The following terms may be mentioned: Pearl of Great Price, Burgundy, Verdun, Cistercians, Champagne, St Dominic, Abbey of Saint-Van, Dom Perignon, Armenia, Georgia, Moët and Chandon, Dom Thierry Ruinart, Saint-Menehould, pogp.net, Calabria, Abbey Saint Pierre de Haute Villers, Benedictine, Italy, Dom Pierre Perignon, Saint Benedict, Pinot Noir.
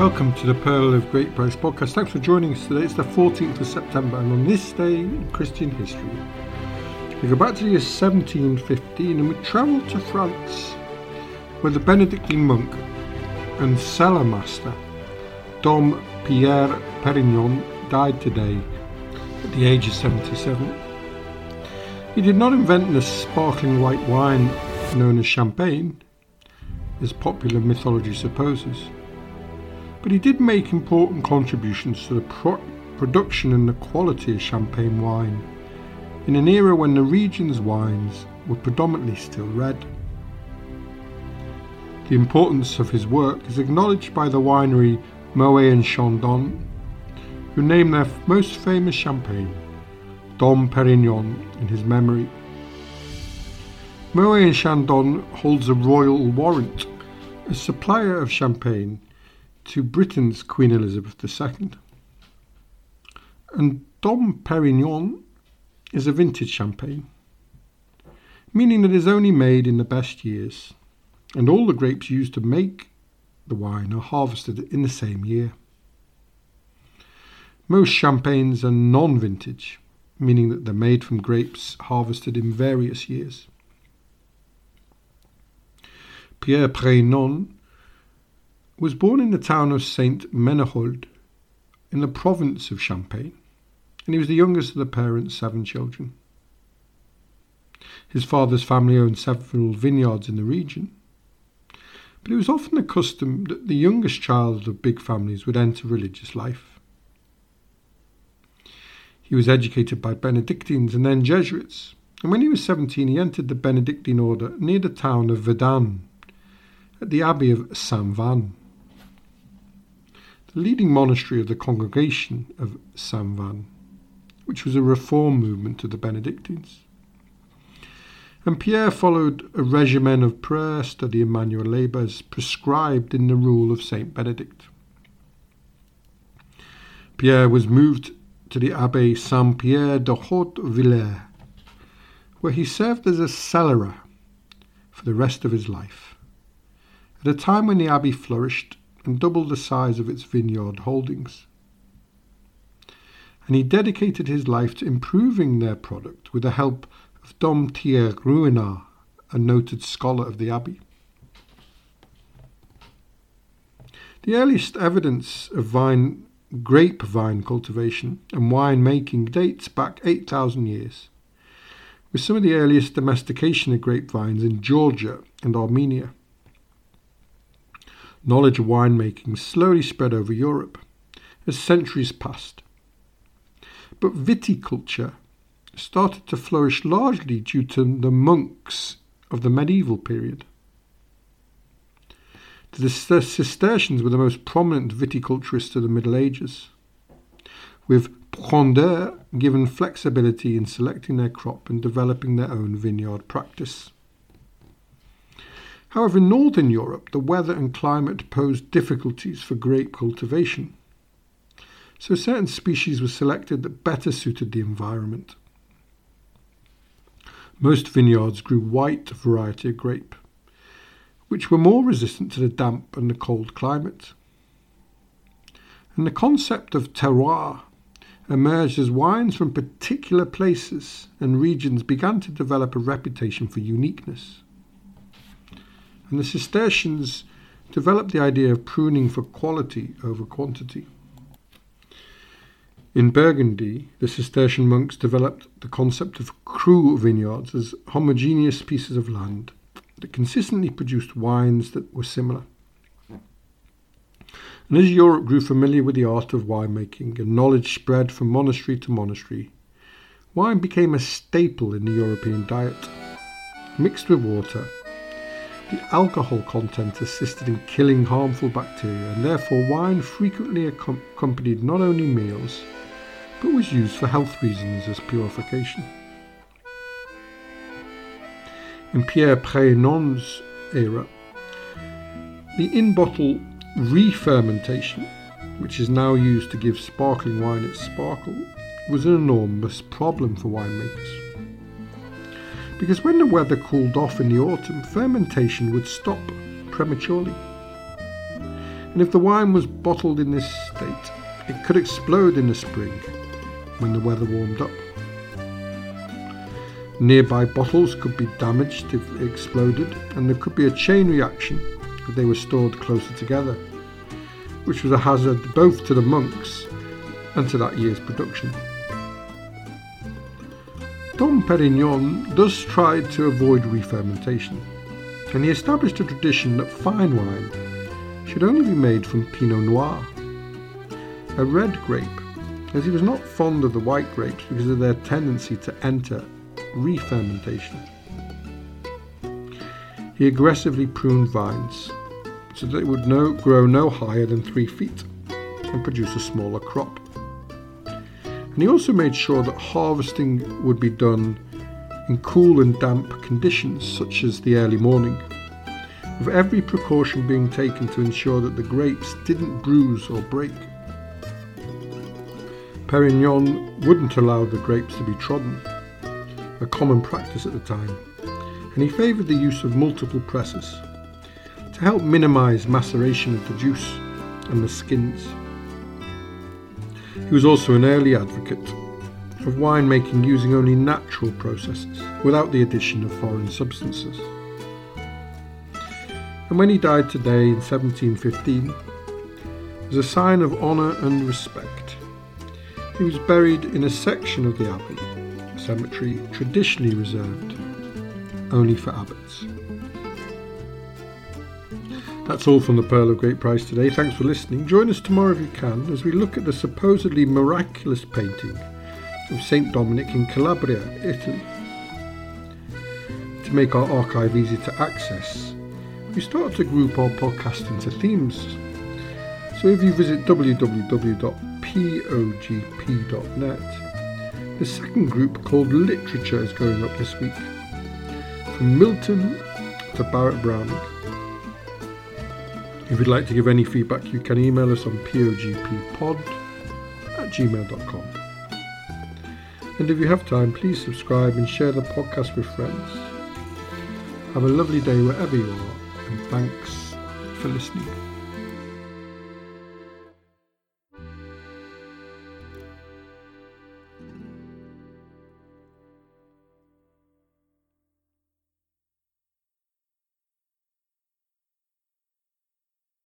Welcome to the Pearl of Great Price podcast. Thanks for joining us today. It's the 14th of September, and on this day in Christian history, we go back to the year 1715 and we travel to France, where the Benedictine monk and cellar master Dom Pierre Perignon died today at the age of 77. He did not invent the sparkling white wine known as champagne, as popular mythology supposes, but he did make important contributions to the production and the quality of champagne wine in an era when the region's wines were predominantly still red. The importance of his work is acknowledged by the winery Moët and Chandon, who named their most famous champagne Dom Perignon in his memory. Moët and Chandon holds a royal warrant as supplier of champagne to Britain's Queen Elizabeth II. And Dom Perignon is a vintage champagne, meaning that it is only made in the best years, and all the grapes used to make the wine are harvested in the same year. Most champagnes are non-vintage, meaning that they're made from grapes harvested in various years. Pierre Perignon was born in the town of Saint-Menehould in the province of Champagne, and he was the youngest of the parents' 7 children. His father's family owned several vineyards in the region, but it was often the custom that the youngest child of big families would enter religious life. He was educated by Benedictines and then Jesuits, and when he was 17 he entered the Benedictine order near the town of Verdun at the Abbey of Saint-Van, the leading monastery of the congregation of Saint Van, which was a reform movement of the Benedictines. And Pierre followed a regimen of prayer, study and manual labour as prescribed in the rule of Saint Benedict. Pierre was moved to the Abbey Saint Pierre de Haute Villers, where he served as a cellarer for the rest of his life, at a time when the abbey flourished and doubled the size of its vineyard holdings. And he dedicated his life to improving their product with the help of Dom Thierry Ruinart, a noted scholar of the abbey. The earliest evidence of grape vine cultivation and wine making dates back 8,000 years, with some of the earliest domestication of grapevines in Georgia and Armenia. Knowledge of winemaking slowly spread over Europe as centuries passed, but viticulture started to flourish largely due to the monks of the medieval period. The Cistercians were the most prominent viticulturists of the Middle Ages, with grandeur given flexibility in selecting their crop and developing their own vineyard practice. However, in northern Europe, the weather and climate posed difficulties for grape cultivation, so certain species were selected that better suited the environment. Most vineyards grew white variety of grape, which were more resistant to the damp and the cold climate. And the concept of terroir emerged as wines from particular places and regions began to develop a reputation for uniqueness. And the Cistercians developed the idea of pruning for quality over quantity. In Burgundy, the Cistercian monks developed the concept of cru vineyards as homogeneous pieces of land that consistently produced wines that were similar. And as Europe grew familiar with the art of winemaking and knowledge spread from monastery to monastery, wine became a staple in the European diet, mixed with water. The alcohol content assisted in killing harmful bacteria, and therefore wine frequently accompanied not only meals, but was used for health reasons as purification. In Pierre Perignon's era, the in-bottle re-fermentation, which is now used to give sparkling wine its sparkle, was an enormous problem for winemakers, because when the weather cooled off in the autumn, fermentation would stop prematurely. and if the wine was bottled in this state, it could explode in the spring when the weather warmed up. Nearby bottles could be damaged if they exploded, and there could be a chain reaction if they were stored closer together, which was a hazard both to the monks and to that year's production. Dom Perignon thus tried to avoid re-fermentation, and he established a tradition that fine wine should only be made from Pinot Noir, a red grape, as he was not fond of the white grapes because of their tendency to enter re-fermentation. He aggressively pruned vines so that it would grow no higher than 3 feet and produce a smaller crop. And he also made sure that harvesting would be done in cool and damp conditions, such as the early morning, with every precaution being taken to ensure that the grapes didn't bruise or break. Perignon wouldn't allow the grapes to be trodden, a common practice at the time, and he favoured the use of multiple presses to help minimise maceration of the juice and the skins. He was also an early advocate of winemaking using only natural processes without the addition of foreign substances. And when he died today in 1715, as a sign of honour and respect, he was buried in a section of the Abbey cemetery traditionally reserved only for abbots. That's all from the Pearl of Great Price today. Thanks for listening. Join us tomorrow if you can as we look at the supposedly miraculous painting of St Dominic in Calabria, Italy. To make our archive easy to access, we start to group our podcast into themes. So if you visit www.pogp.net, the second group called Literature is going up this week, from Milton to Barrett Browning. If you'd like to give any feedback, you can email us on pogppod@gmail.com. And if you have time, please subscribe and share the podcast with friends. Have a lovely day wherever you are, and thanks for listening.